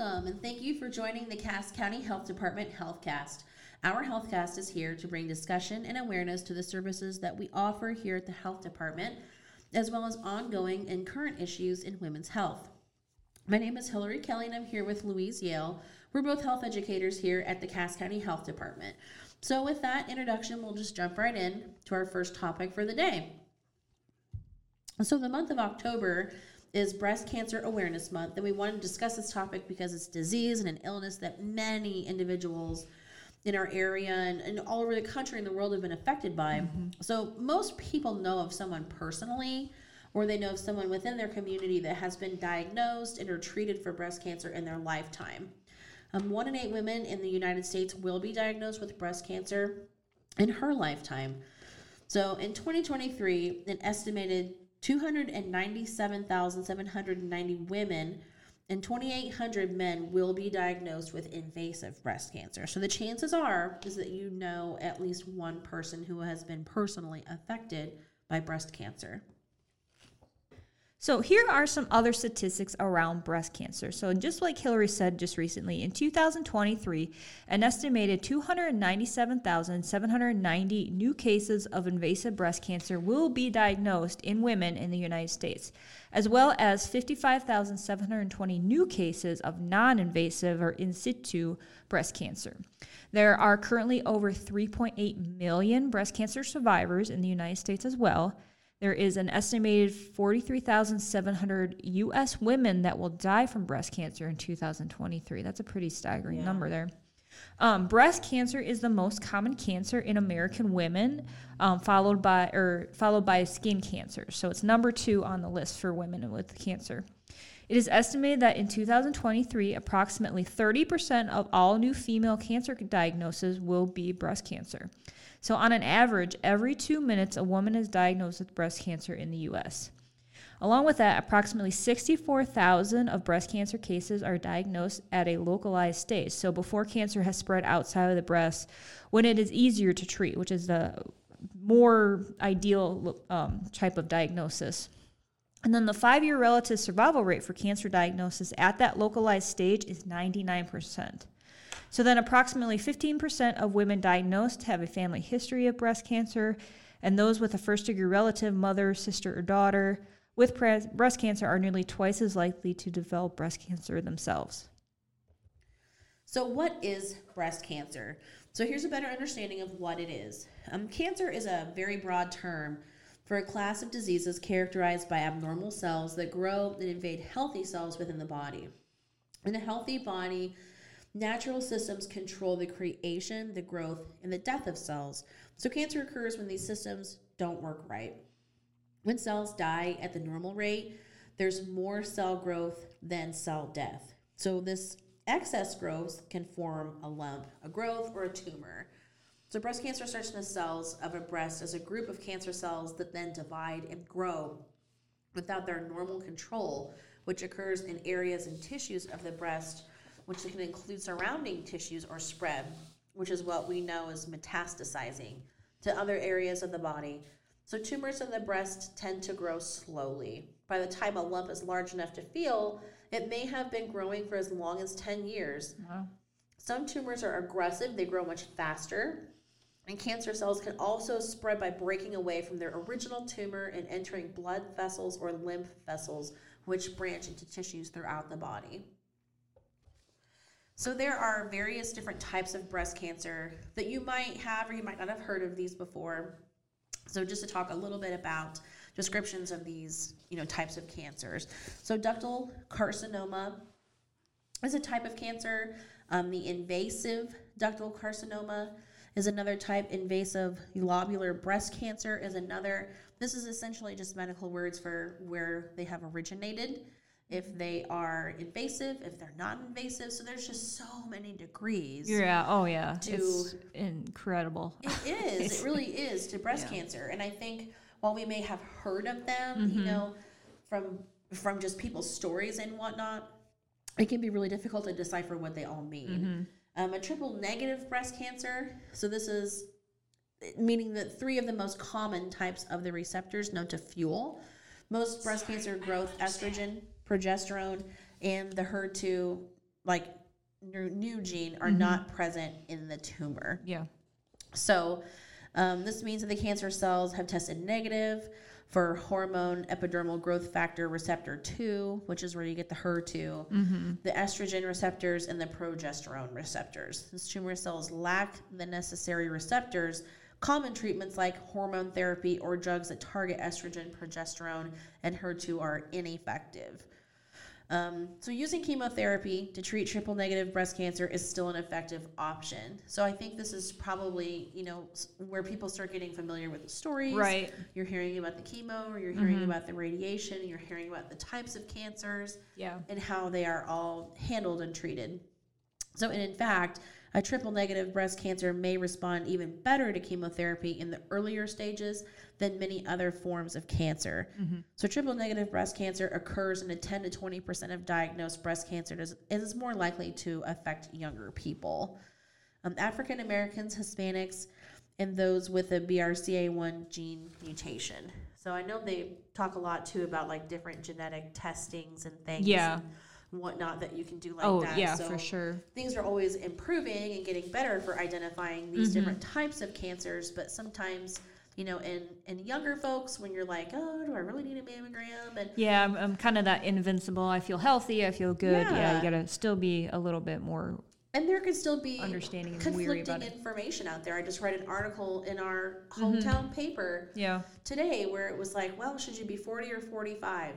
Welcome, and thank you for joining the Cass County Health Department HealthCast. Our HealthCast is here to bring discussion and awareness to the services that we offer here at the Health Department, as well as ongoing and current issues in women's health. My name is Hillary Kelly, and I'm here with Louise Yale. We're both health educators here at the Cass County Health Department. So with that introduction, we'll just jump right in to our first topic for the day. So the month of October is Breast Cancer Awareness Month, and we want to discuss this topic because it's a disease and an illness that many individuals in our area and all over the country and the world have been affected by. Mm-hmm. So most people know of someone personally, or they know of someone within their community that has been diagnosed and are treated for breast cancer in their lifetime. 1 in 8 women in the United States will be diagnosed with breast cancer in her lifetime. So in 2023, an estimated 297,790 women and 2,800 men will be diagnosed with invasive breast cancer. So the chances are is that you know at least one person who has been personally affected by breast cancer. So here are some other statistics around breast cancer. So just like Hillary said just recently, in 2023, an estimated 297,790 new cases of invasive breast cancer will be diagnosed in women in the United States, as well as 55,720 new cases of non-invasive or in situ breast cancer. There are currently over 3.8 million breast cancer survivors in the United States as well. There is an estimated 43,700 U.S. women that will die from breast cancer in 2023. That's a pretty staggering number there. Breast cancer is the most common cancer in American women, followed by skin cancer. So it's number 2 on the list for women with cancer. It is estimated that in 2023, approximately 30% of all new female cancer diagnoses will be breast cancer. So on an average, every 2 minutes, a woman is diagnosed with breast cancer in the U.S. Along with that, approximately 64,000 of breast cancer cases are diagnosed at a localized stage. So before cancer has spread outside of the breast, when it is easier to treat, which is the more ideal type of diagnosis. And then the 5-year relative survival rate for cancer diagnosis at that localized stage is 99%. So then approximately 15% of women diagnosed have a family history of breast cancer, and those with a first-degree relative, mother, sister, or daughter with breast cancer are nearly twice as likely to develop breast cancer themselves. So what is breast cancer? So here's a better understanding of what it is. Cancer is a very broad term for a class of diseases characterized by abnormal cells that grow and invade healthy cells within the body. In a healthy body, natural systems control the creation, the growth, and the death of cells. So cancer occurs when these systems don't work right. When cells die at the normal rate, there's more cell growth than cell death. So this excess growth can form a lump, a growth, or a tumor. So breast cancer starts in the cells of a breast as a group of cancer cells that then divide and grow without their normal control, which occurs in areas and tissues of the breast, which can include surrounding tissues or spread, which is what we know as metastasizing to other areas of the body. So tumors in the breast tend to grow slowly. By the time a lump is large enough to feel, it may have been growing for as long as 10 years. Wow. Some tumors are aggressive. They grow much faster. And cancer cells can also spread by breaking away from their original tumor and entering blood vessels or lymph vessels, which branch into tissues throughout the body. So there are various different types of breast cancer that you might have or you might not have heard of these before. So just to talk a little bit about descriptions of these, types of cancers. So ductal carcinoma is a type of cancer. The invasive ductal carcinoma is another type. Invasive lobular breast cancer is another. This is essentially just medical words for where they have originated, if they are invasive, if they're not invasive. So there's just so many degrees. Yeah, oh yeah, it's incredible. It is, it really is, to breast cancer. And I think while we may have heard of them, from just people's stories and whatnot, it can be really difficult to decipher what they all mean. Mm-hmm. A triple negative breast cancer, so this is meaning that 3 of the most common types of the receptors known to fuel most breast cancer growth, estrogen, progesterone, and the HER2 like new gene are not present in the tumor. Yeah. So this means that the cancer cells have tested negative for hormone epidermal growth factor receptor 2, which is where you get the HER2, the estrogen receptors, and the progesterone receptors. Since tumor cells lack the necessary receptors, common treatments like hormone therapy or drugs that target estrogen, progesterone, and HER2 are ineffective. So using chemotherapy to treat triple negative breast cancer is still an effective option. So I think this is probably, you know, where people start getting familiar with the stories. Right. You're hearing about the chemo, or you're hearing about the radiation, and you're hearing about the types of cancers and how they are all handled and treated. So, and in fact, a triple negative breast cancer may respond even better to chemotherapy in the earlier stages than many other forms of cancer. So triple negative breast cancer occurs in a 10 to 20% of diagnosed breast cancer. It is more likely to affect younger people. African Americans, Hispanics, and those with a BRCA1 gene mutation. So I know they talk a lot too about like different genetic testings and things. Whatnot that you can do like so for sure. Things are always improving and getting better for identifying these different types of cancers, but sometimes, you know, in younger folks, when you're like, oh, do I really need a mammogram? And I'm kind of that invincible, I feel healthy, I feel good. You gotta still be a little bit more, and there could still be understanding and conflicting about information out there. I just read an article in our hometown paper today where it was like, well, should you be 40 or 45?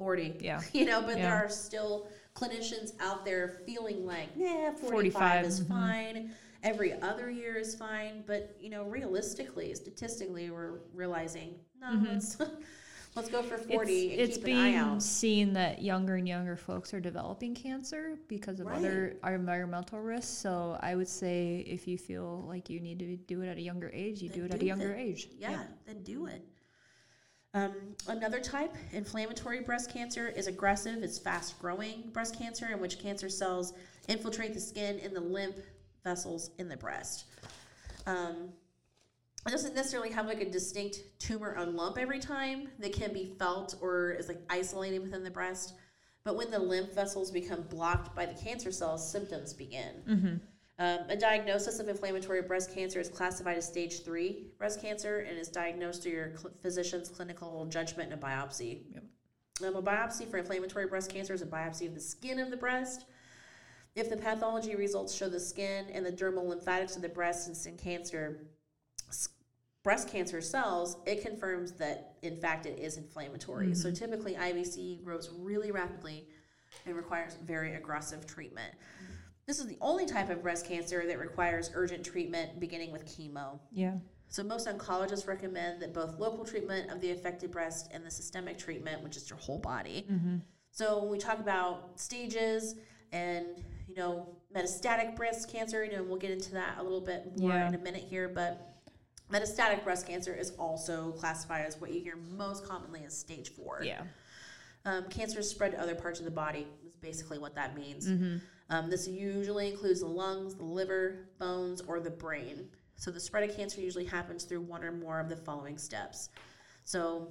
40. Yeah. You know, but there are still clinicians out there feeling like, nah, 45 is fine. Every other year is fine. But, you know, realistically, statistically, we're realizing, no, let's go for 40 and keep an eye out. It's being seen that younger and younger folks are developing cancer because of other environmental risks. So I would say if you feel like you need to do it at a younger age, you do it at a younger age. Yeah, then do it. Another type, inflammatory breast cancer, is aggressive. It's fast-growing breast cancer in which cancer cells infiltrate the skin and the lymph vessels in the breast. It doesn't necessarily have like a distinct tumor or lump every time that can be felt or is like isolated within the breast. But when the lymph vessels become blocked by the cancer cells, symptoms begin. A diagnosis of inflammatory breast cancer is classified as stage 3 breast cancer and is diagnosed through your physician's clinical judgment and a biopsy. A biopsy for inflammatory breast cancer is a biopsy of the skin of the breast. If the pathology results show the skin and the dermal lymphatics of the breast and skin cancer, breast cancer cells, it confirms that, in fact, it is inflammatory. So typically, IBC grows really rapidly and requires very aggressive treatment. This is the only type of breast cancer that requires urgent treatment beginning with chemo. So most oncologists recommend that both local treatment of the affected breast and the systemic treatment, which is your whole body. So when we talk about stages and, you know, metastatic breast cancer, you know, we'll get into that a little bit more in a minute here, but metastatic breast cancer is also classified as what you hear most commonly as stage 4. Cancer spread to other parts of the body is basically what that means. This usually includes the lungs, the liver, bones, or the brain. So the spread of cancer usually happens through one or more of the following steps. So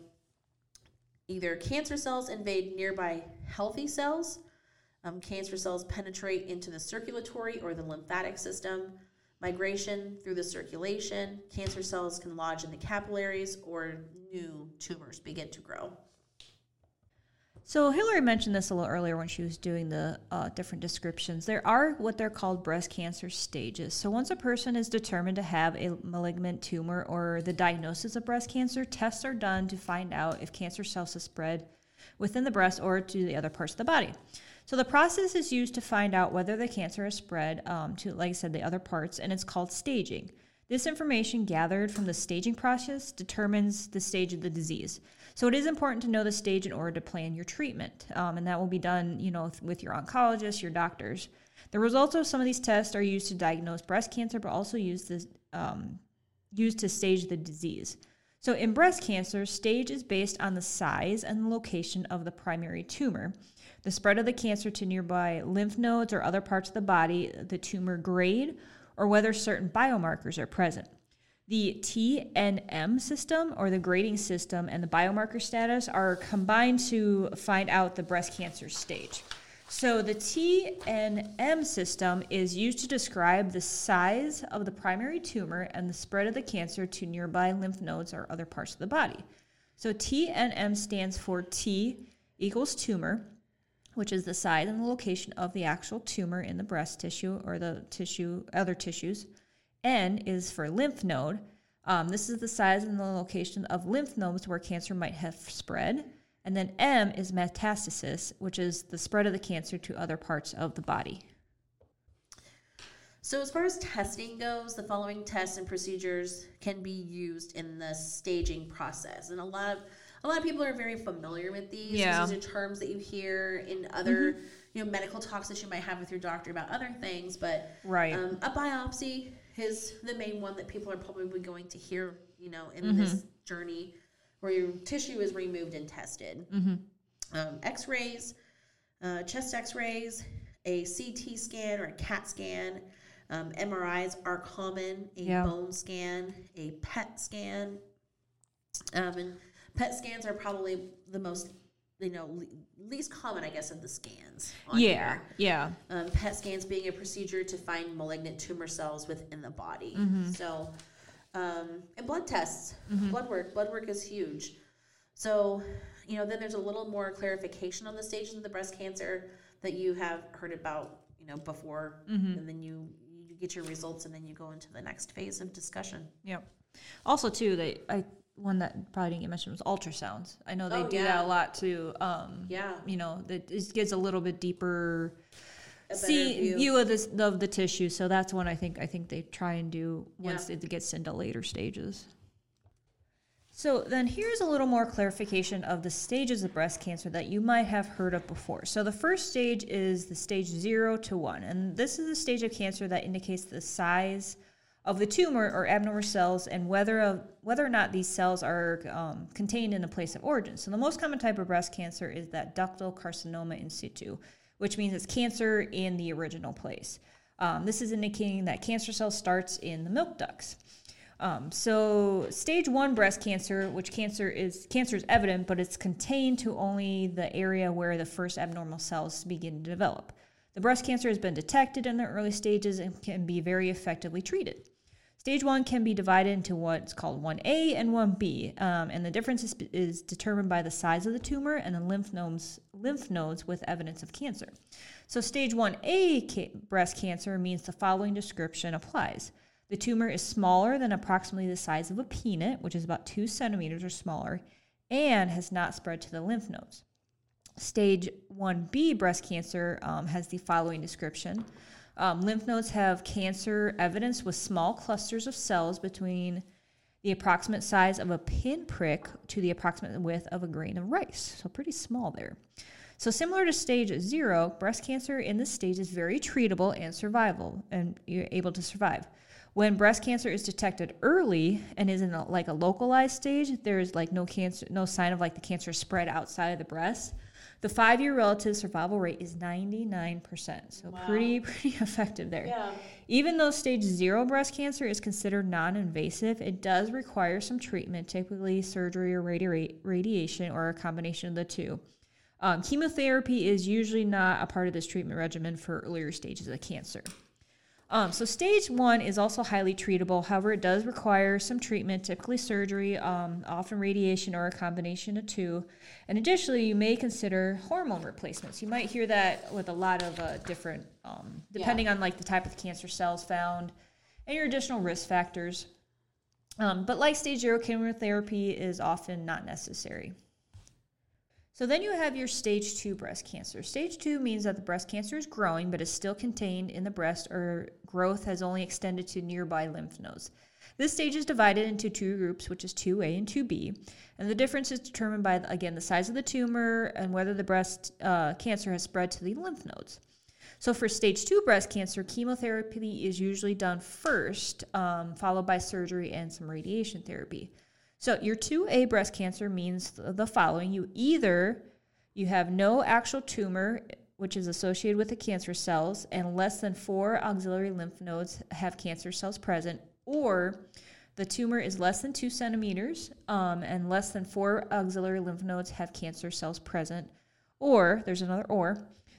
either cancer cells invade nearby healthy cells, cancer cells penetrate into the circulatory or the lymphatic system, migration through the circulation, cancer cells can lodge in the capillaries, or new tumors begin to grow. So Hillary mentioned this a little earlier when she was doing the different descriptions. There are what they're called breast cancer stages. So once a person is determined to have a malignant tumor or the diagnosis of breast cancer, tests are done to find out if cancer cells have spread within the breast or to the other parts of the body. So the process is used to find out whether the cancer has spread to, like I said, the other parts, and it's called staging. This information gathered from the staging process determines the stage of the disease. So it is important to know the stage in order to plan your treatment, and that will be done, you know, with your oncologist, your doctors. The results of some of these tests are used to diagnose breast cancer, but also used to stage the disease. So in breast cancer, stage is based on the size and the location of the primary tumor, the spread of the cancer to nearby lymph nodes or other parts of the body, the tumor grade, or whether certain biomarkers are present. The TNM system, or the grading system, and the biomarker status are combined to find out the breast cancer stage. So the TNM system is used to describe the size of the primary tumor and the spread of the cancer to nearby lymph nodes or other parts of the body. So TNM stands for T equals tumor, which is the size and the location of the actual tumor in the breast tissue or the tissue, other tissues. N is for lymph node. This is the size and the location of lymph nodes where cancer might have spread. And then M is metastasis, which is the spread of the cancer to other parts of the body. So as far as testing goes, the following tests and procedures can be used in the staging process. And a lot of people are very familiar with these. Yeah. These are terms that you hear in other medical talks that you might have with your doctor about other things. But right. A biopsy is the main one that people are probably going to hear, in this journey where your tissue is removed and tested. X-rays, chest X-rays, a CT scan or a CAT scan, MRIs are common, bone scan, a PET scan. And PET scans are probably the most, least common, I guess, of the scans. Yeah. PET scans being a procedure to find malignant tumor cells within the body. So, and blood tests, blood work is huge. So, then there's a little more clarification on the stages of the breast cancer that you have heard about, before, and then you get your results, and then you go into the next phase of discussion. Yep. Also, too, one that probably didn't get mentioned was ultrasounds. I know they do that a lot, too. That it gives a little bit deeper view of the tissue. So that's one I think they try and do once it gets into later stages. So then here's a little more clarification of the stages of breast cancer that you might have heard of before. So the first stage is the stage 0 to 1, and this is the stage of cancer that indicates the size of the tumor or abnormal cells and whether or not these cells are contained in a place of origin. So the most common type of breast cancer is that ductal carcinoma in situ, which means it's cancer in the original place. This is indicating that cancer cell starts in the milk ducts. So stage 1 breast cancer, which cancer is evident, but it's contained to only the area where the first abnormal cells begin to develop. The breast cancer has been detected in the early stages and can be very effectively treated. Stage 1 can be divided into what's called 1A and 1B, and the difference is determined by the size of the tumor and the lymph nodes with evidence of cancer. So stage 1A breast cancer means the following description applies. The tumor is smaller than approximately the size of a peanut, which is about 2 centimeters or smaller, and has not spread to the lymph nodes. Stage 1B breast cancer has the following description. Lymph nodes have cancer evidence with small clusters of cells between the approximate size of a pinprick to the approximate width of a grain of rice. So pretty small there. So similar to stage 0, breast cancer in this stage is very treatable and survivable, and you're able to survive. When breast cancer is detected early and is in a localized stage, there's no sign of the cancer spread outside of the breast. The 5-year relative survival rate is 99%, so wow. pretty effective there. Yeah. Even though stage 0 breast cancer is considered non-invasive, it does require some treatment, typically surgery or radiation or a combination of the two. Chemotherapy is usually not a part of this treatment regimen for earlier stages of cancer. So stage 1 is also highly treatable. However, it does require some treatment, typically surgery, often radiation or a combination of two. And additionally, you may consider hormone replacements. You might hear that with a lot of different, depending on the type of cancer cells found and your additional risk factors. But stage 0, chemotherapy is often not necessary. So then you have your stage 2 breast cancer. Stage 2 means that the breast cancer is growing but is still contained in the breast, or growth has only extended to nearby lymph nodes. This stage is divided into two groups, which is 2A and 2B. And the difference is determined by, again, the size of the tumor and whether the breast cancer has spread to the lymph nodes. So for stage 2 breast cancer, chemotherapy is usually done first, followed by surgery and some radiation therapy. So your 2A breast cancer means the following. You have no actual tumor, which is associated with the cancer cells, and less than 4 auxiliary lymph nodes have cancer cells present, or the tumor is less than 2 centimeters, and less than 4 auxiliary lymph nodes have cancer cells present, or, there's another or,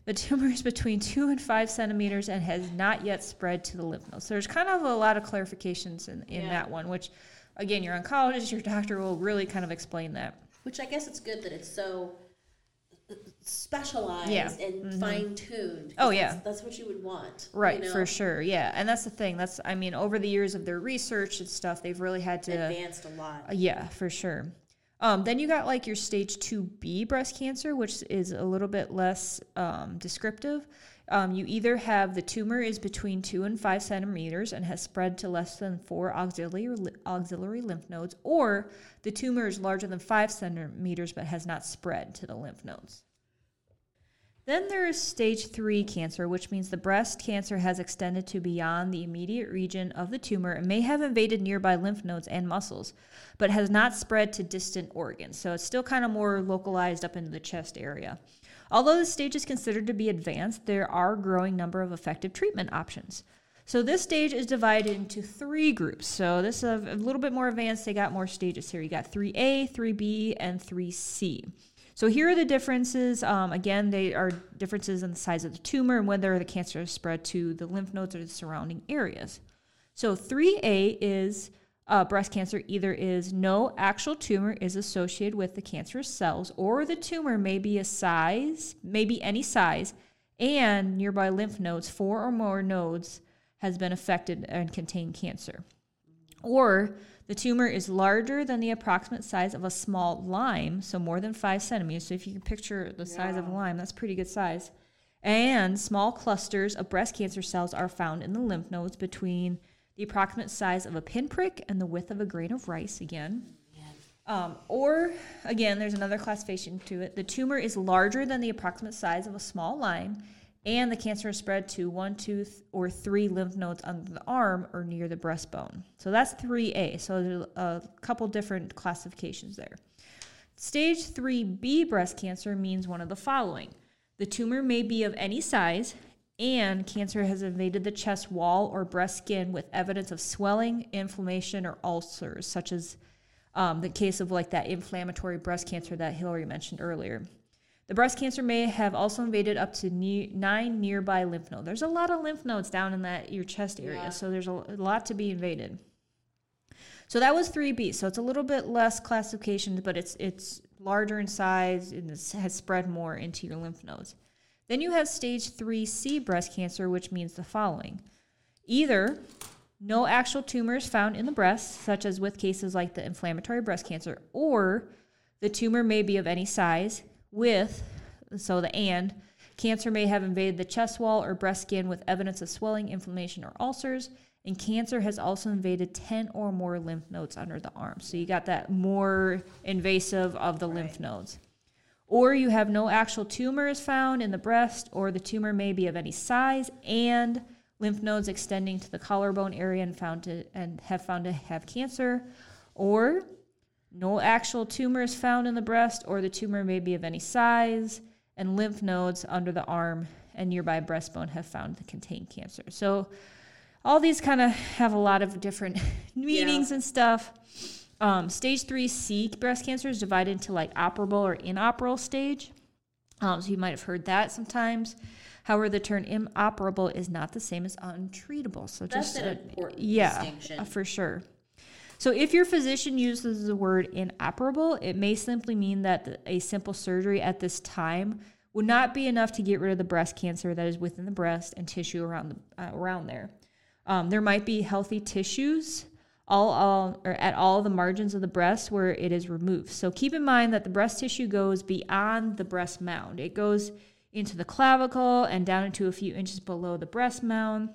The tumor is between 2 and 5 centimeters and has not yet spread to the lymph nodes. So there's kind of a lot of clarifications in that one, which, again, your oncologist, your doctor will really kind of explain that. Which I guess it's good that it's so specialized and fine-tuned. Oh, yeah. That's what you would want. Right, you know? For sure, yeah. And that's the thing. That's, I mean, over the years of their research and stuff, they've really had to... advanced a lot. Yeah, for sure. Then you got like your stage 2B breast cancer, which is a little bit less descriptive. You either have the tumor is between 2 and 5 centimeters and has spread to less than 4 auxiliary lymph nodes, or the tumor is larger than 5 centimeters but has not spread to the lymph nodes. Then there is stage 3 cancer, which means the breast cancer has extended to beyond the immediate region of the tumor and may have invaded nearby lymph nodes and muscles, but has not spread to distant organs. So it's still kind of more localized up into the chest area. Although this stage is considered to be advanced, there are a growing number of effective treatment options. So this stage is divided into 3 groups. So this is a little bit more advanced. They got more stages here. You got 3A, 3B, and 3C. So here are the differences. Again, they are differences in the size of the tumor and whether the cancer is spread to the lymph nodes or the surrounding areas. So 3A is breast cancer either is no actual tumor is associated with the cancerous cells, or the tumor may be any size, and nearby lymph nodes, 4 or more nodes, has been affected and contain cancer. Or the tumor is larger than the approximate size of a small lime, so more than 5 centimeters. So if you can picture the size of a lime, that's pretty good size. And small clusters of breast cancer cells are found in the lymph nodes between the approximate size of a pinprick and the width of a grain of rice, again. Or, again, there's another classification to it. The tumor is larger than the approximate size of a small lime, and the cancer is spread to 1, 2, or 3 lymph nodes under the arm or near the breastbone. So that's 3A. So there's a couple different classifications there. Stage 3B breast cancer means one of the following. The tumor may be of any size, and cancer has invaded the chest wall or breast skin with evidence of swelling, inflammation, or ulcers, such as the case of like that inflammatory breast cancer that Hillary mentioned earlier. The breast cancer may have also invaded up to 9 nearby lymph nodes. There's a lot of lymph nodes down in your chest area, so there's a lot to be invaded. So that was 3B, so it's a little bit less classification, but it's larger in size and it has spread more into your lymph nodes. Then you have stage 3C breast cancer, which means the following. Either no actual tumors found in the breast, such as with cases like the inflammatory breast cancer, or the tumor may be of any size, and cancer may have invaded the chest wall or breast skin with evidence of swelling, inflammation, or ulcers, and cancer has also invaded 10 or more lymph nodes under the arm. So you got that more invasive of the lymph nodes. Or you have no actual tumor is found in the breast, or the tumor may be of any size, and lymph nodes extending to the collarbone area and have cancer, or no actual tumor is found in the breast, or the tumor may be of any size, and lymph nodes under the arm and nearby breastbone have found to contain cancer. So all these kind of have a lot of different meanings and stuff. Stage 3C breast cancer is divided into like operable or inoperable stage. So you might have heard that sometimes. However, the term inoperable is not the same as untreatable. So that's just an important distinction. For sure. So if your physician uses the word inoperable, it may simply mean that a simple surgery at this time would not be enough to get rid of the breast cancer that is within the breast and tissue around there. There might be healthy tissues at all the margins of the breast where it is removed. So keep in mind that the breast tissue goes beyond the breast mound. It goes into the clavicle and down into a few inches below the breast mound.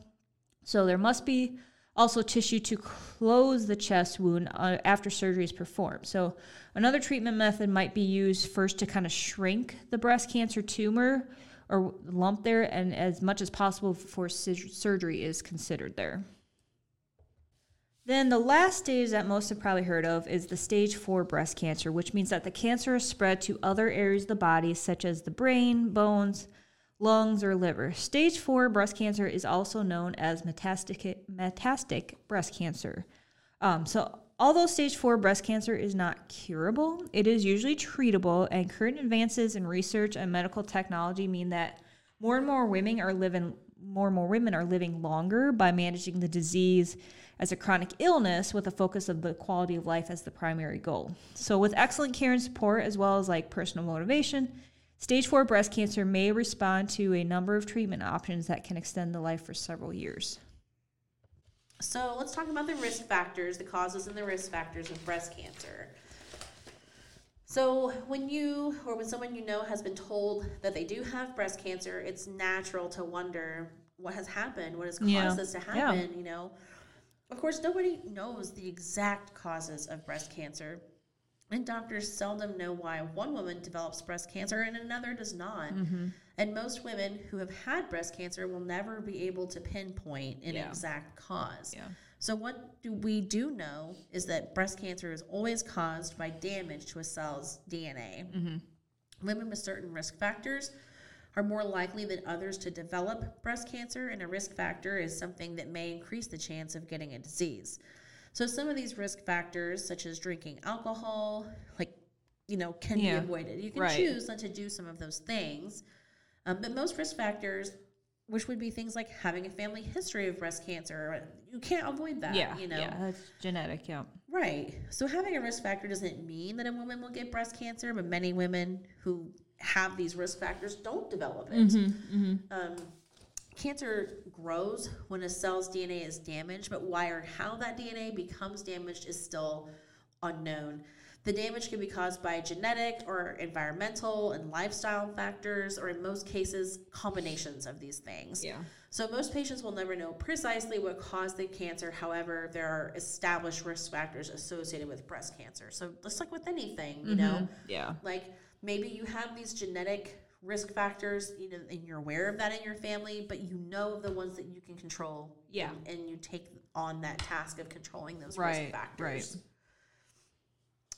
So there must be also tissue to close the chest wound after surgery is performed. So another treatment method might be used first to kind of shrink the breast cancer tumor or lump there, and as much as possible before surgery is considered there. Then the last stage that most have probably heard of is the stage 4 breast cancer, which means that the cancer is spread to other areas of the body, such as the brain, bones, lungs, or liver. Stage 4 breast cancer is also known as metastatic breast cancer. So although stage 4 breast cancer is not curable, it is usually treatable, and current advances in research and medical technology mean that More and more women are living longer by managing the disease as a chronic illness with a focus of the quality of life as the primary goal. So with excellent care and support, as well as like personal motivation, stage 4 breast cancer may respond to a number of treatment options that can extend the life for several years. So let's talk about the risk factors, the causes and the risk factors of breast cancer. So when someone you know has been told that they do have breast cancer, it's natural to wonder what has happened, what has caused this to happen, you know. Of course, nobody knows the exact causes of breast cancer, and doctors seldom know why one woman develops breast cancer and another does not. Mm-hmm. And most women who have had breast cancer will never be able to pinpoint an exact cause. Yeah. So what we do know is that breast cancer is always caused by damage to a cell's DNA. Mm-hmm. Women with certain risk factors are more likely than others to develop breast cancer, and a risk factor is something that may increase the chance of getting a disease. So some of these risk factors, such as drinking alcohol, can be avoided. You can choose not to do some of those things. But most risk factors, which would be things like having a family history of breast cancer. You can't avoid that, Yeah, that's genetic, Right. So having a risk factor doesn't mean that a woman will get breast cancer, but many women who have these risk factors don't develop it. Mm-hmm, mm-hmm. Cancer grows when a cell's DNA is damaged, but why or how that DNA becomes damaged is still unknown. The damage can be caused by genetic or environmental and lifestyle factors, or in most cases, combinations of these things. Yeah. So most patients will never know precisely what caused the cancer. However, there are established risk factors associated with breast cancer. So it's like with anything, you know? Yeah. Like maybe you have these genetic risk factors, you know, and you're aware of that in your family, but you know the ones that you can control. Yeah. And you take on that task of controlling those risk factors. Right.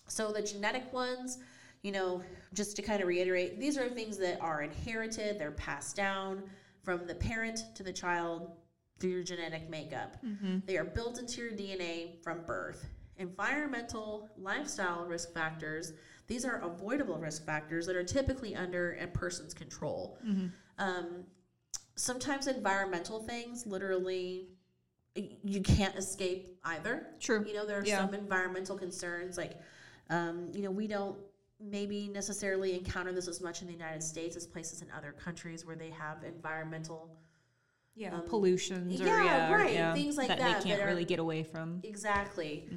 So the genetic ones, you know, just to kind of reiterate, these are things that are inherited, they're passed down from the parent to the child through your genetic makeup. Mm-hmm. They are built into your DNA from birth. Environmental, lifestyle risk factors, these are avoidable risk factors that are typically under a person's control. Mm-hmm. Sometimes environmental things, literally, you can't escape either. True. You know, there are some environmental concerns like, we don't maybe necessarily encounter this as much in the United States as places in other countries where they have environmental pollution. Things like that they can't really get away from. Exactly.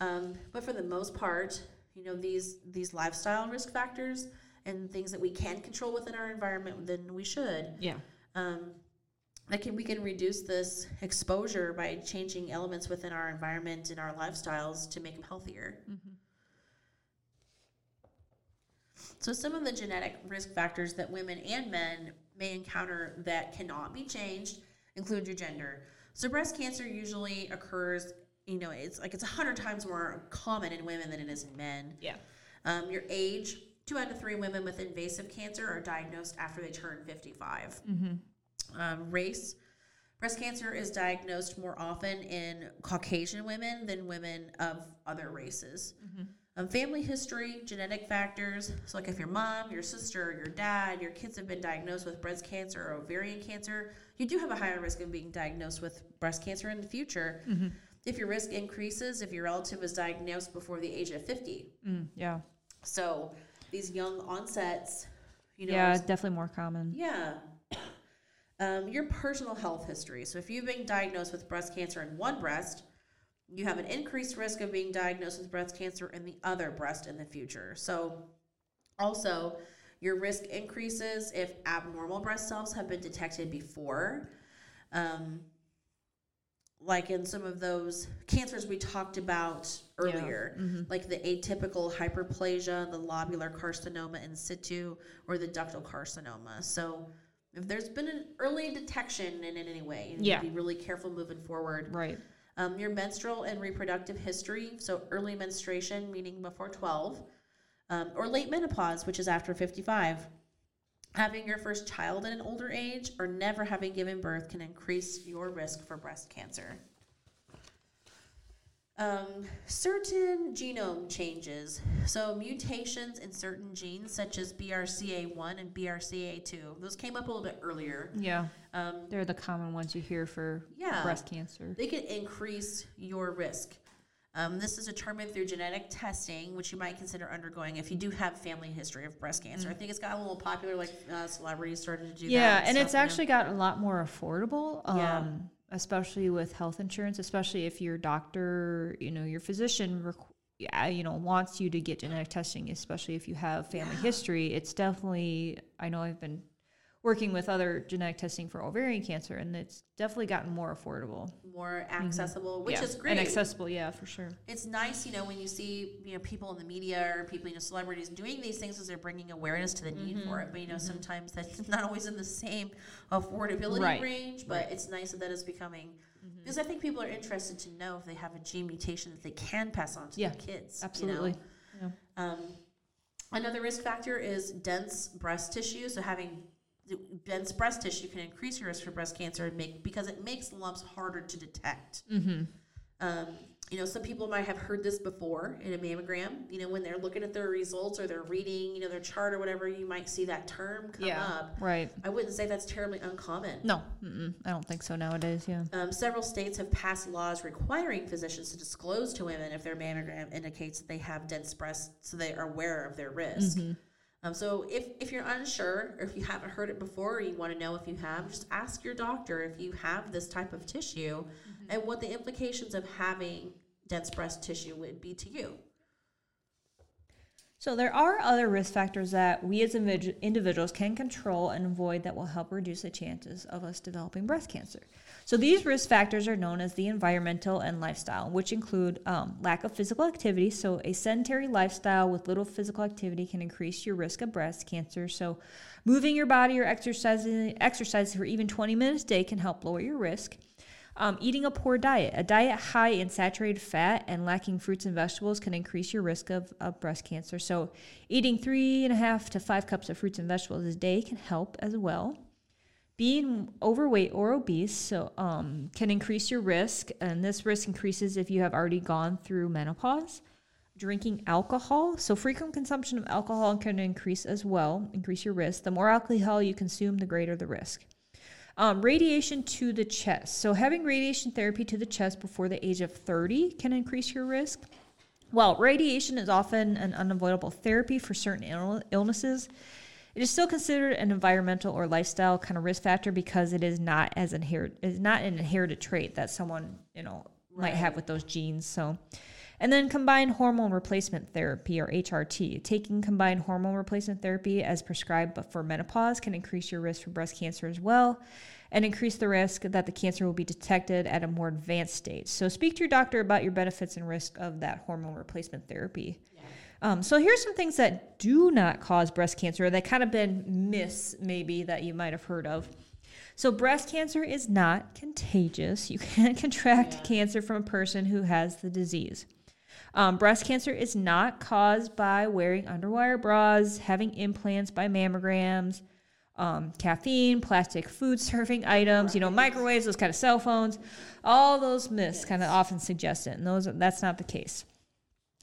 Mm-hmm. But for the most part, you know, these lifestyle risk factors and things that we can control within our environment, then we should. Yeah. We can reduce this exposure by changing elements within our environment and our lifestyles to make them healthier. Mm-hmm. So some of the genetic risk factors that women and men may encounter that cannot be changed include your gender. So breast cancer usually occurs, you know, it's 100 times more common in women than it is in men. Yeah. Your age, 2 out of 3 women with invasive cancer are diagnosed after they turn 55. Mm-hmm. Race, breast cancer is diagnosed more often in Caucasian women than women of other races. Mm-hmm. Family history, genetic factors, so like if your mom, your sister, your dad, your kids have been diagnosed with breast cancer or ovarian cancer, you do have a higher risk of being diagnosed with breast cancer in the future. Mm-hmm. If your risk increases, if your relative was diagnosed before the age of 50. Yeah. So these young onsets, you know. Yeah, definitely more common. Yeah. Your personal health history. So if you've been diagnosed with breast cancer in one breast, you have an increased risk of being diagnosed with breast cancer in the other breast in the future. So also your risk increases if abnormal breast cells have been detected before. Like in some of those cancers we talked about earlier, mm-hmm. like the atypical hyperplasia, the lobular carcinoma in situ, or the ductal carcinoma. So if there's been an early detection in any way, you need to be really careful moving forward. Right. Your menstrual and reproductive history, so early menstruation, meaning before 12, or late menopause, which is after 55. Having your first child at an older age or never having given birth can increase your risk for breast cancer. Certain genome changes, so mutations in certain genes such as BRCA1 and BRCA2. Those came up a little bit earlier. Yeah, they're the common ones you hear for breast cancer. They can increase your risk. This is determined through genetic testing, which you might consider undergoing if you do have family history of breast cancer. I think it's gotten a little popular, like celebrities started to do that. Yeah, and it's actually gotten a lot more affordable, especially with health insurance, especially if your doctor, you know, your physician, wants you to get genetic testing, especially if you have family history. It's definitely, I know I've been working with other genetic testing for ovarian cancer, and it's definitely gotten more affordable. More accessible, which is great. And accessible, for sure. It's nice, when you see, people in the media or people, celebrities doing these things as they're bringing awareness to the need for it. But, sometimes that's not always in the same affordability range, but it's nice that is becoming, because I think people are interested to know if they have a gene mutation that they can pass on to their kids. Absolutely. Another risk factor is dense breast tissue, so having dense breast tissue can increase your risk for breast cancer because it makes lumps harder to detect. Some people might have heard this before in a mammogram. When they're looking at their results or they're reading, their chart or whatever, you might see that term come up. Right. I wouldn't say that's terribly uncommon. No, I don't think so nowadays. Yeah. Several states have passed laws requiring physicians to disclose to women if their mammogram indicates that they have dense breasts, so they are aware of their risk. So if you're unsure or if you haven't heard it before or you want to know if you have, just ask your doctor if you have this type of tissue and what the implications of having dense breast tissue would be to you. So there are other risk factors that we as individuals can control and avoid that will help reduce the chances of us developing breast cancer. So these risk factors are known as the environmental and lifestyle, which include lack of physical activity. So a sedentary lifestyle with little physical activity can increase your risk of breast cancer. So moving your body or exercising for even 20 minutes a day can help lower your risk. Eating a poor diet. A diet high in saturated fat and lacking fruits and vegetables can increase your risk of breast cancer. So eating 3.5 to 5 cups of fruits and vegetables a day can help as well. Being overweight or obese can increase your risk, and this risk increases if you have already gone through menopause. Drinking alcohol. So frequent consumption of alcohol can increase your risk. The more alcohol you consume, the greater the risk. Radiation to the chest. So having radiation therapy to the chest before the age of 30 can increase your risk. While radiation is often an unavoidable therapy for certain illnesses, it is still considered an environmental or lifestyle kind of risk factor because it is not an inherited trait that someone might have with those genes. So, and then combined hormone replacement therapy, or HRT. Taking combined hormone replacement therapy as prescribed but for menopause can increase your risk for breast cancer as well, and increase the risk that the cancer will be detected at a more advanced stage. So speak to your doctor about your benefits and risk of that hormone replacement therapy. Yeah. So here's some things that do not cause breast cancer that kind of been that you might have heard of. So breast cancer is not contagious. You can't contract cancer from a person who has the disease. Breast cancer is not caused by wearing underwire bras, having implants by mammograms, caffeine, plastic food serving items, microwaves, those kind of cell phones. All those myths kind of often suggest it, and that's not the case.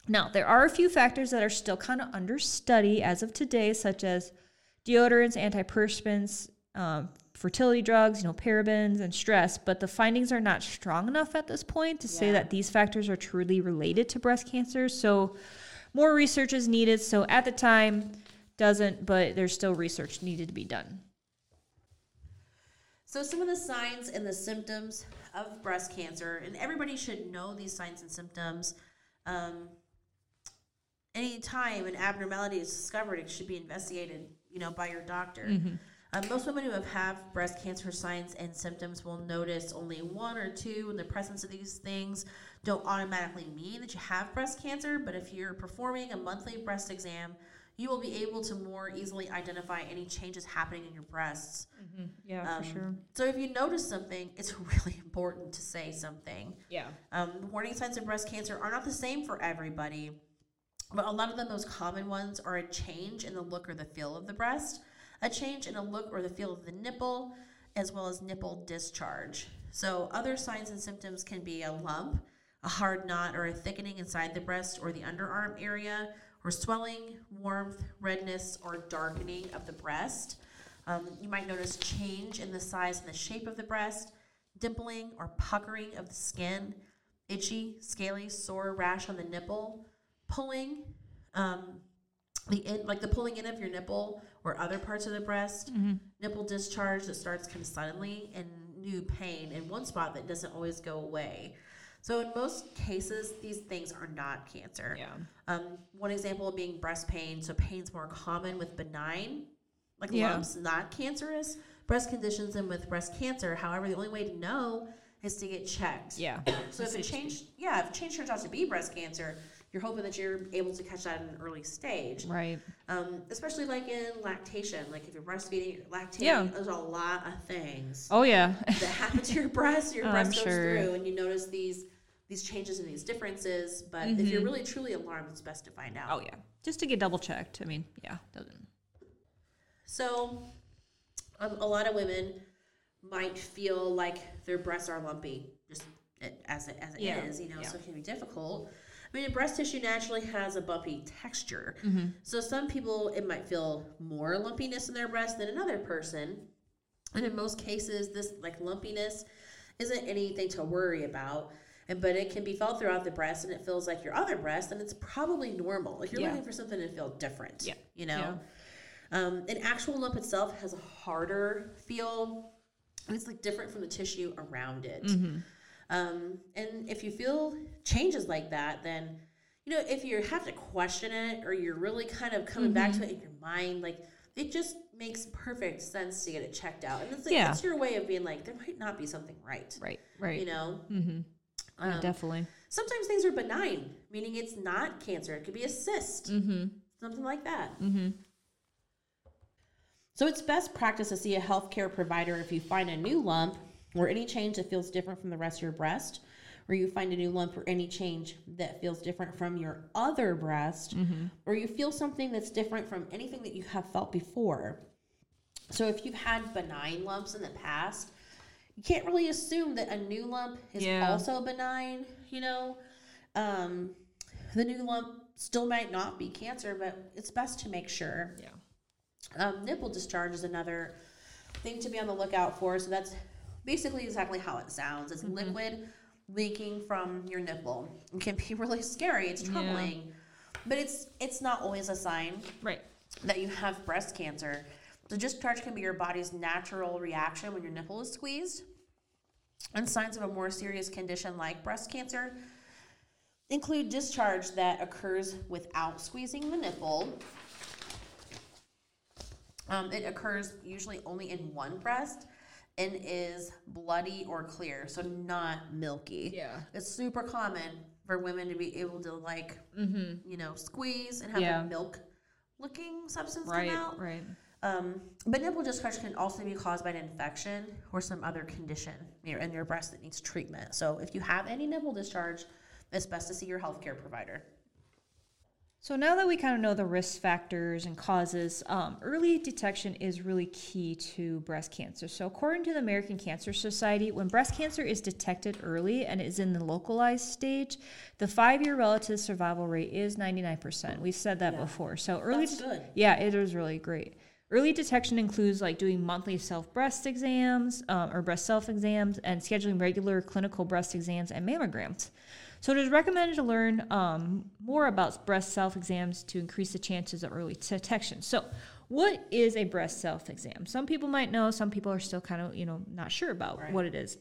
Now, there are a few factors that are still kind of under study as of today, such as deodorants, antiperspirants, fertility drugs, parabens, and stress, but the findings are not strong enough at this point to say that these factors are truly related to breast cancer. So more research is needed. So at the time, but there's still research needed to be done. So some of the signs and the symptoms of breast cancer, and everybody should know these signs and symptoms. Any time an abnormality is discovered, it should be investigated, by your doctor. Most women who have breast cancer signs and symptoms will notice only one or two, and the presence of these things don't automatically mean that you have breast cancer, but if you're performing a monthly breast exam, you will be able to more easily identify any changes happening in your breasts. For sure. So if you notice something, it's really important to say something. Warning signs of breast cancer are not the same for everybody, but a lot of the most common ones are a change in the look or the feel of the breast, a change in the look or the feel of the nipple, as well as nipple discharge. So other signs and symptoms can be a lump, a hard knot or a thickening inside the breast or the underarm area, or swelling, warmth, redness, or darkening of the breast. You might notice change in the size and the shape of the breast, dimpling or puckering of the skin, itchy, scaly, sore rash on the nipple, pulling, the pulling in of your nipple or other parts of the breast, nipple discharge that starts kind of suddenly, and new pain in one spot that doesn't always go away. So in most cases, these things are not cancer. Yeah. One example being breast pain. So pain's more common with benign, like lumps, not cancerous breast conditions, and with breast cancer. However, the only way to know is to get checked. Yeah. So if change turns out to be breast cancer, you're hoping that you're able to catch that at an early stage. Right. Especially like in lactation, like if you're breastfeeding, lactating, there's a lot of things. Oh yeah. That happen to your breast. Your breast goes through, and you notice these changes and these differences. But if you're really truly alarmed, it's best to find out. Oh yeah. Just to get double checked. I mean, doesn't. So, a lot of women might feel like their breasts are lumpy, just as it is. So it can be difficult. I mean, breast tissue naturally has a bumpy texture. So some people, it might feel more lumpiness in their breast than another person. And in most cases, this lumpiness isn't anything to worry about. But it can be felt throughout the breast, and it feels like your other breast, and it's probably normal. Like you're looking for something to feel different, An actual lump itself has a harder feel, and it's different from the tissue around it. And if you feel changes like that, then, if you have to question it, or you're really kind of coming back to it in your mind, it just makes perfect sense to get it checked out. And it's that's your way of being there might not be something right. Right. Definitely. Sometimes things are benign, meaning it's not cancer. It could be a cyst, something like that. So it's best practice to see a healthcare provider if you find a new lump or any change that feels different from the rest of your breast, or you find a new lump or any change that feels different from your other breast, or you feel something that's different from anything that you have felt before. So if you've had benign lumps in the past, you can't really assume that a new lump is also benign, the new lump still might not be cancer, but it's best to make sure. Nipple discharge is another thing to be on the lookout for. So that's basically exactly how it sounds. It's liquid leaking from your nipple. It can be really scary. It's troubling, but it's not always a sign that you have breast cancer. The discharge can be your body's natural reaction when your nipple is squeezed. And signs of a more serious condition like breast cancer include discharge that occurs without squeezing the nipple. It occurs usually only in one breast, and is bloody or clear, so not milky. Yeah. It's super common for women to be able to squeeze and have a milk-looking substance come out. Right. But nipple discharge can also be caused by an infection or some other condition in your breast that needs treatment. So if you have any nipple discharge, it's best to see your healthcare provider. So now that we kind of know the risk factors and causes, early detection is really key to breast cancer. So according to the American Cancer Society, when breast cancer is detected early and is in the localized stage, the 5-year relative survival rate is 99%. We've said that before. So early, that's good. Yeah, it is really great. Early detection includes doing monthly self-breast exams or breast self-exams, and scheduling regular clinical breast exams and mammograms. So it is recommended to learn more about breast self-exams to increase the chances of early detection. So what is a breast self-exam? Some people might know, some people are still kind of, not sure about what it is.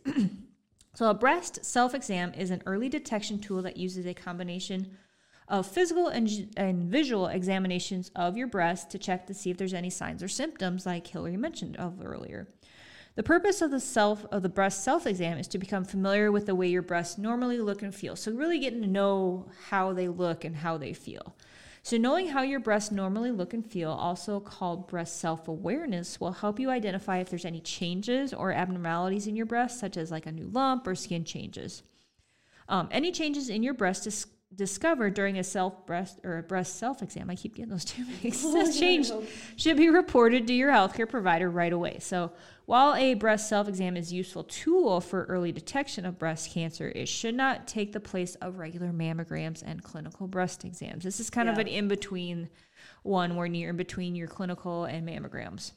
So a breast self-exam is an early detection tool that uses a combination of physical and visual examinations of your breast to check to see if there's any signs or symptoms like Hillary mentioned of earlier. The purpose of the breast self-exam is to become familiar with the way your breasts normally look and feel. So really getting to know how they look and how they feel. So knowing how your breasts normally look and feel, also called breast self-awareness, will help you identify if there's any changes or abnormalities in your breasts, such as a new lump or skin changes. Any changes in your breasts discovered during a breast self-exam, I keep getting those two mixed, should be reported to your healthcare provider right away. So While a breast self-exam is a useful tool for early detection of breast cancer, it should not take the place of regular mammograms and clinical breast exams. This is kind of an in-between one where you're in between your clinical and mammograms.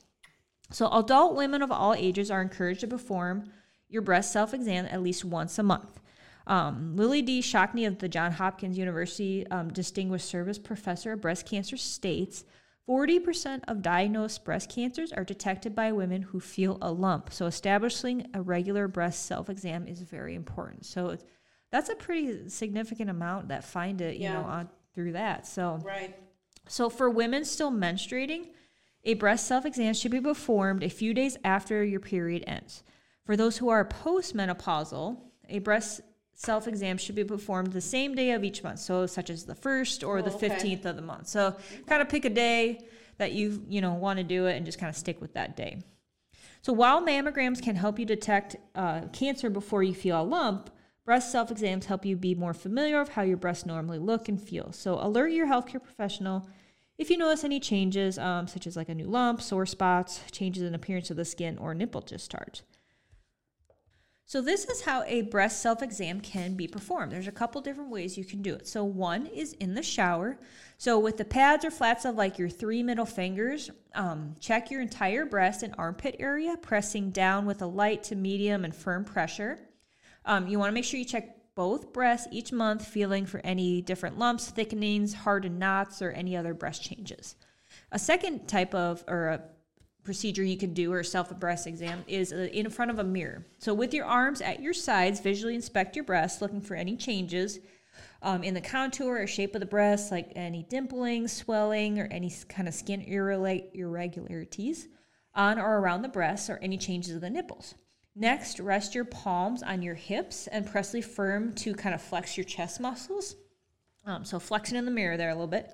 So adult women of all ages are encouraged to perform your breast self-exam at least once a month. Lily D. Shockney of the Johns Hopkins University Distinguished Service Professor of Breast Cancer states, 40% of diagnosed breast cancers are detected by women who feel a lump. So establishing a regular breast self-exam is very important. So that's a pretty significant amount that find it, through that. So, right. So for women still menstruating, a breast self-exam should be performed a few days after your period ends. For those who are postmenopausal, a breast self-exam should be performed the same day of each month, so such as the 1st or the 15th of the month. So kind of pick a day that you want to do it and just kind of stick with that day. So while mammograms can help you detect cancer before you feel a lump, breast self-exams help you be more familiar with how your breasts normally look and feel. So alert your healthcare professional if you notice any changes, such as like a new lump, sore spots, changes in appearance of the skin, or nipple discharge. So this is how a breast self-exam can be performed. There's a couple different ways you can do it. So one is in the shower. So with the pads or flats of like your 3 middle fingers, check your entire breast and armpit area, pressing down with a light to medium and firm pressure. You want to make sure you check both breasts each month, feeling for any different lumps, thickenings, hardened knots, or any other breast changes. A second type of, or a procedure you can do, or self-breast exam, is in front of a mirror. So with your arms at your sides, visually inspect your breasts, looking for any changes in the contour or shape of the breasts, like any dimpling, swelling, or any kind of skin irregularities on or around the breasts, or any changes of the nipples. Next, rest your palms on your hips and press firm to kind of flex your chest muscles. So flexing in the mirror there a little bit.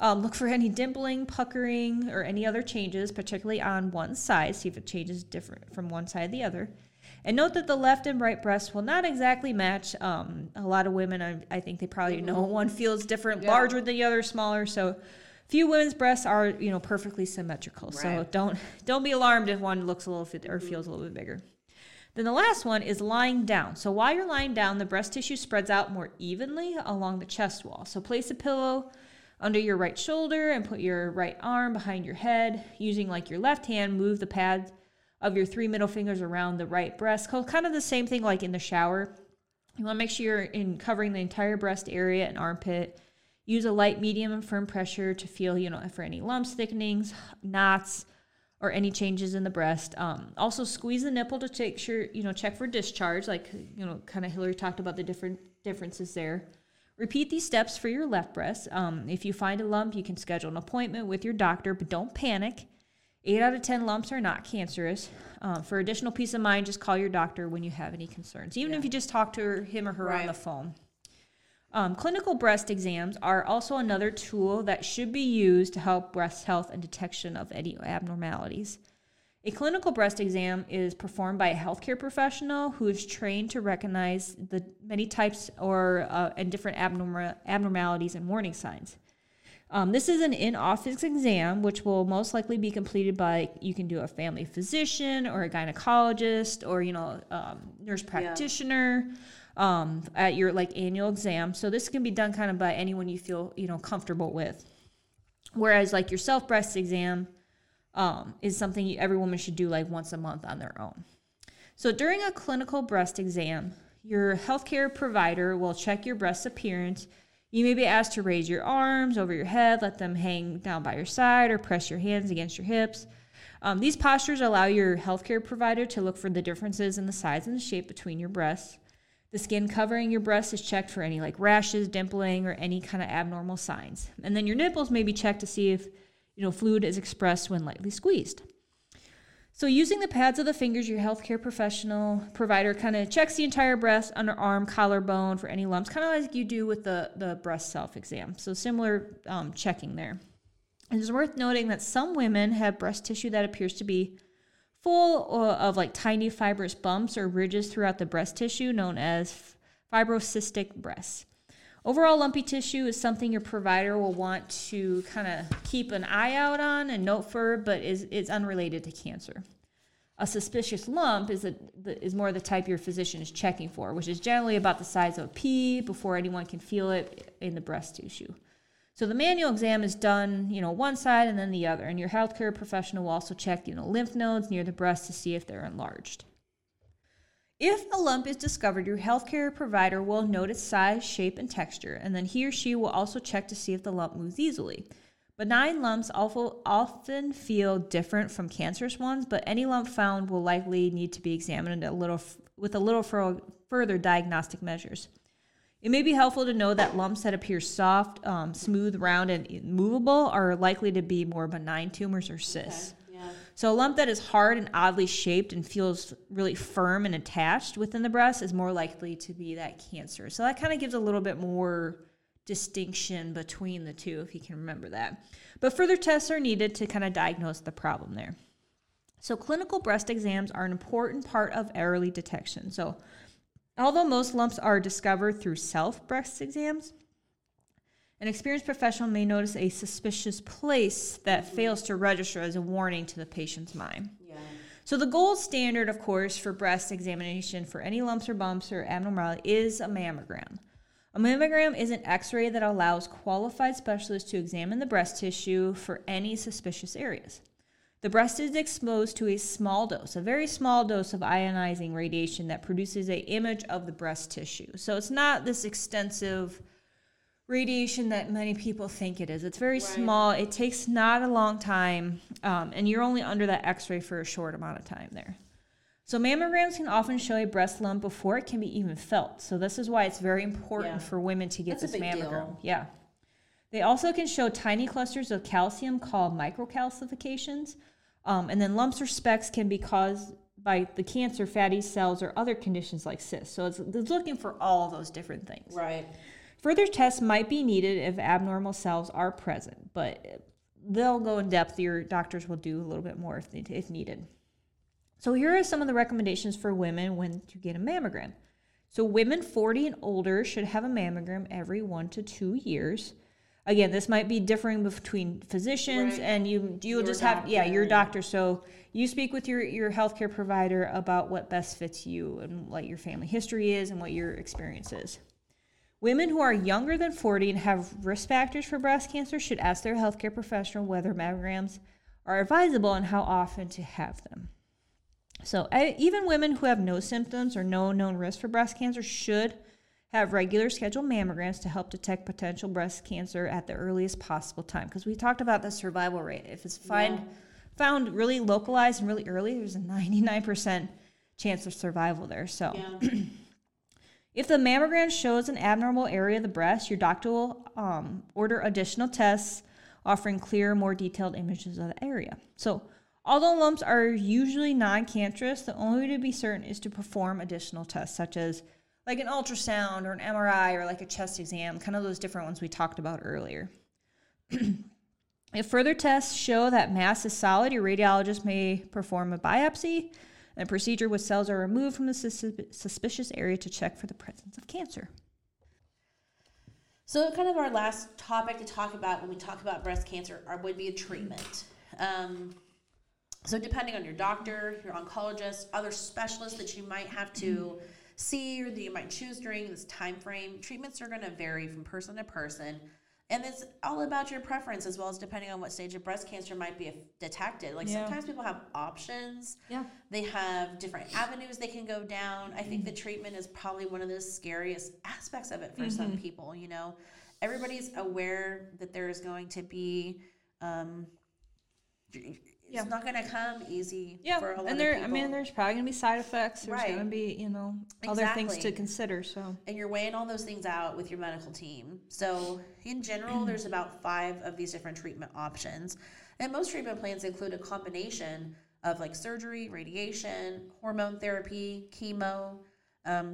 Look for any dimpling, puckering, or any other changes, particularly on one side. See if it changes different from one side to the other. And note that the left and right breasts will not exactly match. A lot of women, I think they probably know one feels different, larger than the other, smaller. So few women's breasts are, perfectly symmetrical. Right. So don't be alarmed if one looks a little or feels a little bit bigger. Then the last one is lying down. So while you're lying down, the breast tissue spreads out more evenly along the chest wall. So place a pillow under your right shoulder and put your right arm behind your head. Using your left hand, move the pads of your 3 middle fingers around the right breast. Kind of the same thing like in the shower. You want to make sure you're covering the entire breast area and armpit. Use a light, medium, and firm pressure to feel, for any lumps, thickenings, knots, or any changes in the breast. Also squeeze the nipple to take sure, check for discharge, kind of Hillary talked about the differences there. Repeat these steps for your left breast. If you find a lump, you can schedule an appointment with your doctor, but don't panic. 8 out of 10 lumps are not cancerous. For additional peace of mind, just call your doctor when you have any concerns, even if you just talk to him or her on the phone. Clinical breast exams are also another tool that should be used to help breast health and detection of any abnormalities. A clinical breast exam is performed by a healthcare professional who is trained to recognize the many types and different abnormalities and warning signs. This is an in-office exam, which will most likely be completed by, you can do a family physician or a gynecologist or, nurse practitioner at your annual exam. So this can be done kind of by anyone you feel, comfortable with. Whereas your self-breast exam is something every woman should do once a month on their own. So during a clinical breast exam, your healthcare provider will check your breast appearance. You may be asked to raise your arms over your head, let them hang down by your side, or press your hands against your hips. These postures allow your healthcare provider to look for the differences in the size and the shape between your breasts. The skin covering your breasts is checked for any rashes, dimpling, or any kind of abnormal signs. And then your nipples may be checked to see if fluid is expressed when lightly squeezed. So using the pads of the fingers, your healthcare professional provider kind of checks the entire breast, underarm, collarbone for any lumps, kind of like you do with the breast self-exam. So similar checking there. It is worth noting that some women have breast tissue that appears to be full of tiny fibrous bumps or ridges throughout the breast tissue, known as fibrocystic breasts. Overall, lumpy tissue is something your provider will want to kind of keep an eye out on and note for, but is unrelated to cancer. A suspicious lump is more the type your physician is checking for, which is generally about the size of a pea before anyone can feel it in the breast tissue. So the manual exam is done, one side and then the other, and your healthcare professional will also check, lymph nodes near the breast to see if they're enlarged. If a lump is discovered, your healthcare provider will note its size, shape, and texture, and then he or she will also check to see if the lump moves easily. Benign lumps often feel different from cancerous ones, but any lump found will likely need to be examined with a little further diagnostic measures. It may be helpful to know that lumps that appear soft, smooth, round, and movable are likely to be more benign tumors or cysts. Okay. Yeah. So a lump that is hard and oddly shaped and feels really firm and attached within the breast is more likely to be that cancer. So that kind of gives a little bit more distinction between the two, if you can remember that. But further tests are needed to kind of diagnose the problem there. So clinical breast exams are an important part of early detection. So although most lumps are discovered through self-breast exams, an experienced professional may notice a suspicious place that fails to register as a warning to the patient's mind. Yeah. So the gold standard, of course, for breast examination for any lumps or bumps or abnormality is a mammogram. A mammogram is an X-ray that allows qualified specialists to examine the breast tissue for any suspicious areas. The breast is exposed to a very small dose of ionizing radiation that produces an image of the breast tissue. So it's not this extensive radiation that many people think it is. It's very small. It takes not a long time, and you're only under that X-ray for a short amount of time there. So mammograms can often show a breast lump before it can be even felt. So this is why it's very important for women to get this mammogram. Deal. Yeah. They also can show tiny clusters of calcium called microcalcifications. And then lumps or specks can be caused by the cancer, fatty cells, or other conditions like cysts. So it's looking for all those different things. Right. Further tests might be needed if abnormal cells are present, but they'll go in depth. Your doctors will do a little bit more if needed. So here are some of the recommendations for women when to get a mammogram. So women 40 and older should have a mammogram every 1 to 2 years. Again, this might be differing between physicians and you'll just have your doctor. So you speak with your healthcare provider about what best fits you and what your family history is and what your experience is. Women who are younger than 40 and have risk factors for breast cancer should ask their healthcare professional whether mammograms are advisable and how often to have them. So even women who have no symptoms or no known risk for breast cancer should have regular scheduled mammograms to help detect potential breast cancer at the earliest possible time. Because we talked about the survival rate. If it's found really localized and really early, there's a 99% chance of survival there. So if the mammogram shows an abnormal area of the breast, your doctor will order additional tests, offering clearer, more detailed images of the area. So although lumps are usually non-cancerous, the only way to be certain is to perform additional tests, such as like an ultrasound or an MRI or like a chest exam, kind of those different ones we talked about earlier. If further tests show that mass is solid, your radiologist may perform a biopsy, a procedure where cells are removed from the suspicious area to check for the presence of cancer. So kind of our last topic to talk about when we talk about breast cancer would be a treatment. So depending on your doctor, your oncologist, other specialists that you might have to see or that you might choose during this time frame, treatments are going to vary from person to person. And it's all about your preference as well as depending on what stage of breast cancer might be detected. Sometimes people have options. Yeah. They have different avenues they can go down. I think the treatment is probably one of the scariest aspects of it for some people, Everybody's aware that there is going to be it's not going to come easy for a lot of people. There's probably going to be side effects. There's going to be, other things to consider. So, and you're weighing all those things out with your medical team. So, in general, there's about 5 of these different treatment options. And most treatment plans include a combination of surgery, radiation, hormone therapy, chemo,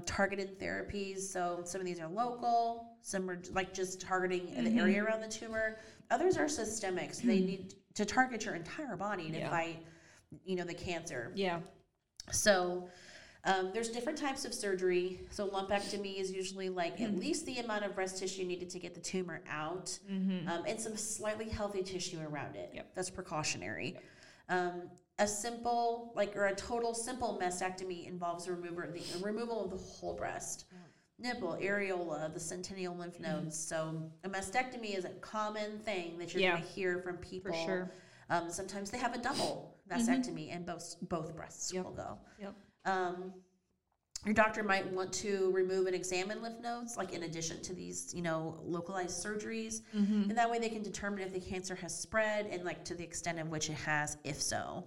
targeted therapies. So, some of these are local. Some are just targeting the area around the tumor. Others are systemic, so they need to target your entire body to fight, the cancer. Yeah. So there's different types of surgery. So lumpectomy is usually at least the amount of breast tissue needed to get the tumor out and some slightly healthy tissue around it. Yep. That's precautionary. Yep. A simple, a total simple mastectomy involves the removal of the whole breast, nipple, areola, the centennial lymph nodes. So a mastectomy is a common thing that you're going to hear from people. For sure. Sometimes they have a double mastectomy and both breasts will go. Yep. Your doctor might want to remove and examine lymph nodes, in addition to these, localized surgeries. And that way they can determine if the cancer has spread and, to the extent of which it has, if so.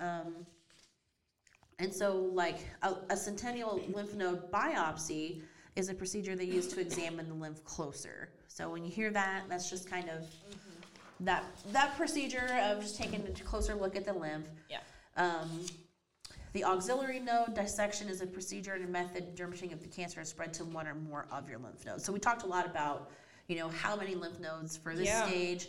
And so, a centennial lymph node biopsy is a procedure they use to examine the lymph closer. So when you hear that, that's just kind of that procedure of just taking a closer look at the lymph. Yeah. The auxiliary node dissection is a procedure and a method of determining if the cancer has spread to one or more of your lymph nodes. So we talked a lot about, how many lymph nodes for this stage,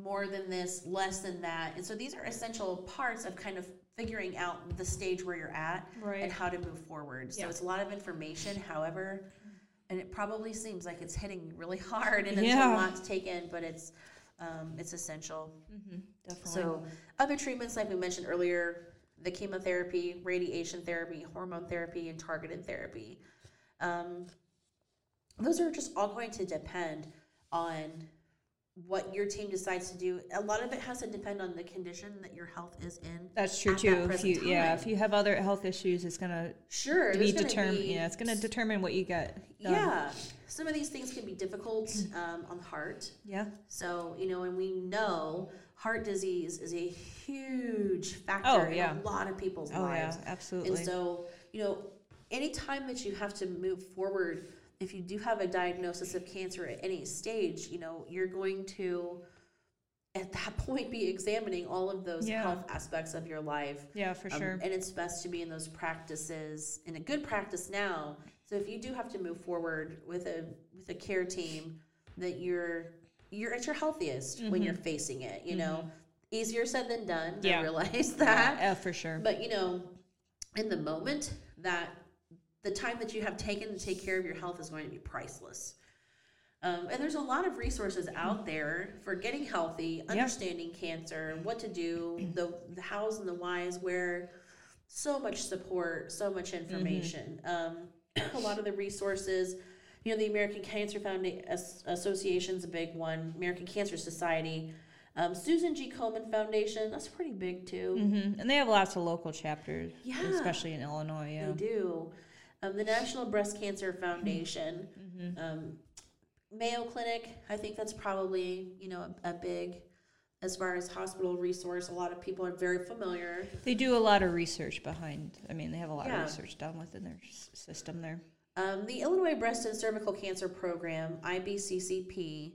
more than this, less than that. And so these are essential parts of kind of figuring out the stage where you're at and how to move forward. So it's a lot of information, however, and it probably seems like it's hitting really hard and it's a lot to take in, but it's essential. Mm-hmm, definitely. So other treatments, like we mentioned earlier, the chemotherapy, radiation therapy, hormone therapy, and targeted therapy. Those are just all going to depend on what your team decides to do. A lot of it has to depend on the condition that your health is in. That's true too. If you have other health issues, it's gonna it's gonna determine what you get done. Yeah, some of these things can be difficult on the heart. Yeah. So and we know heart disease is a huge factor in a lot of people's lives. Oh yeah, absolutely. And so any time that you have to move forward. If you do have a diagnosis of cancer at any stage, you're going to, at that point, be examining all of those health aspects of your life. Yeah, for sure. And it's best to be in those practices, in a good practice now. So if you do have to move forward with a care team, that you're at your healthiest when you're facing it, you know. Easier said than done, I realize that. Yeah, for sure. But, in the moment that, the time that you have taken to take care of your health is going to be priceless. And there's a lot of resources out there for getting healthy, understanding cancer, what to do, the hows and the whys, where so much support, so much information. A lot of the resources, the American Cancer Association's a big one, American Cancer Society. Susan G. Komen Foundation, that's pretty big too. And they have lots of local chapters, especially in Illinois. Yeah. They do. The National Breast Cancer Foundation, Mayo Clinic, I think that's probably, a big, as far as hospital resource, a lot of people are very familiar. They do a lot of research they have a lot of research done within their system there. The Illinois Breast and Cervical Cancer Program, IBCCP,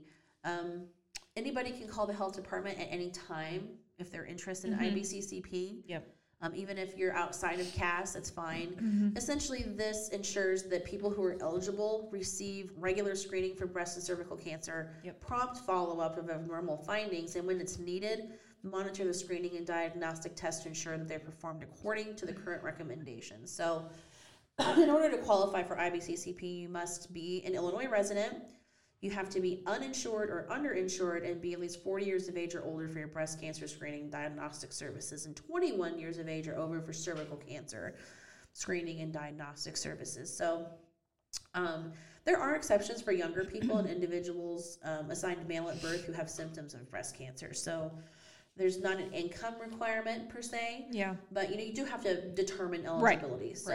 anybody can call the health department at any time if they're interested in IBCCP. Yep. Even if you're outside of Cass, that's fine. Essentially, this ensures that people who are eligible receive regular screening for breast and cervical cancer, prompt follow-up of abnormal findings, and when it's needed, monitor the screening and diagnostic tests to ensure that they're performed according to the current recommendations. So, in order to qualify for IBCCP, you must be an Illinois resident. You have to be uninsured or underinsured and be at least 40 years of age or older for your breast cancer screening diagnostic services and 21 years of age or over for cervical cancer screening and diagnostic services. So there are exceptions for younger people and individuals assigned male at birth who have symptoms of breast cancer. So there's not an income requirement per se, but you do have to determine eligibility. Right. So.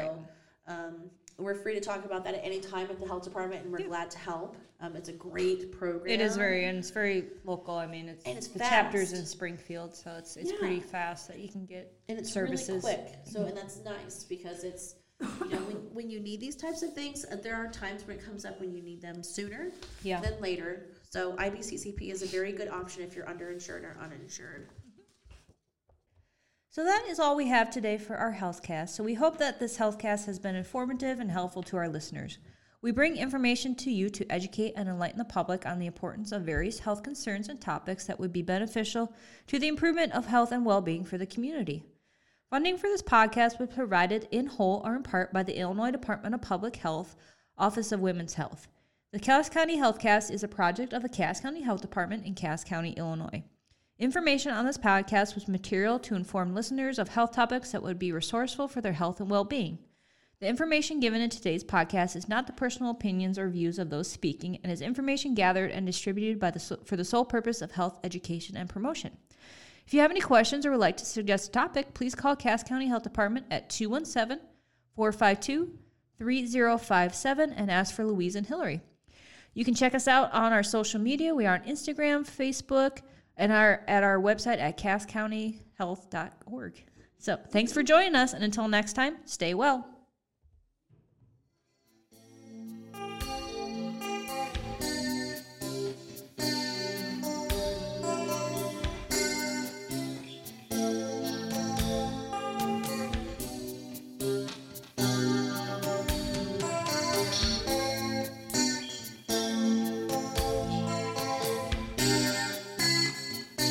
Right. We're free to talk about that at any time at the health department, and we're glad to help. It's a great program. It is and it's very local. It's the chapters in Springfield, so it's pretty fast that you can get services. And it's services. Really quick, so and that's nice because it's, when you need these types of things, there are times when it comes up when you need them sooner than later. So IBCCP is a very good option if you're underinsured or uninsured. So that is all we have today for our HealthCast. So we hope that this HealthCast has been informative and helpful to our listeners. We bring information to you to educate and enlighten the public on the importance of various health concerns and topics that would be beneficial to the improvement of health and well-being for the community. Funding for this podcast was provided in whole or in part by the Illinois Department of Public Health, Office of Women's Health. The Cass County HealthCast is a project of the Cass County Health Department in Cass County, Illinois. Information on this podcast was material to inform listeners of health topics that would be resourceful for their health and well-being. The information given in today's podcast is not the personal opinions or views of those speaking and is information gathered and distributed for the sole purpose of health education and promotion. If you have any questions or would like to suggest a topic, please call Cass County Health Department at 217-452-3057 and ask for Louise and Hillary. You can check us out on our social media. We are on Instagram, Facebook, and at our website at CassCountyHealth.org. So thanks for joining us, and until next time, stay well.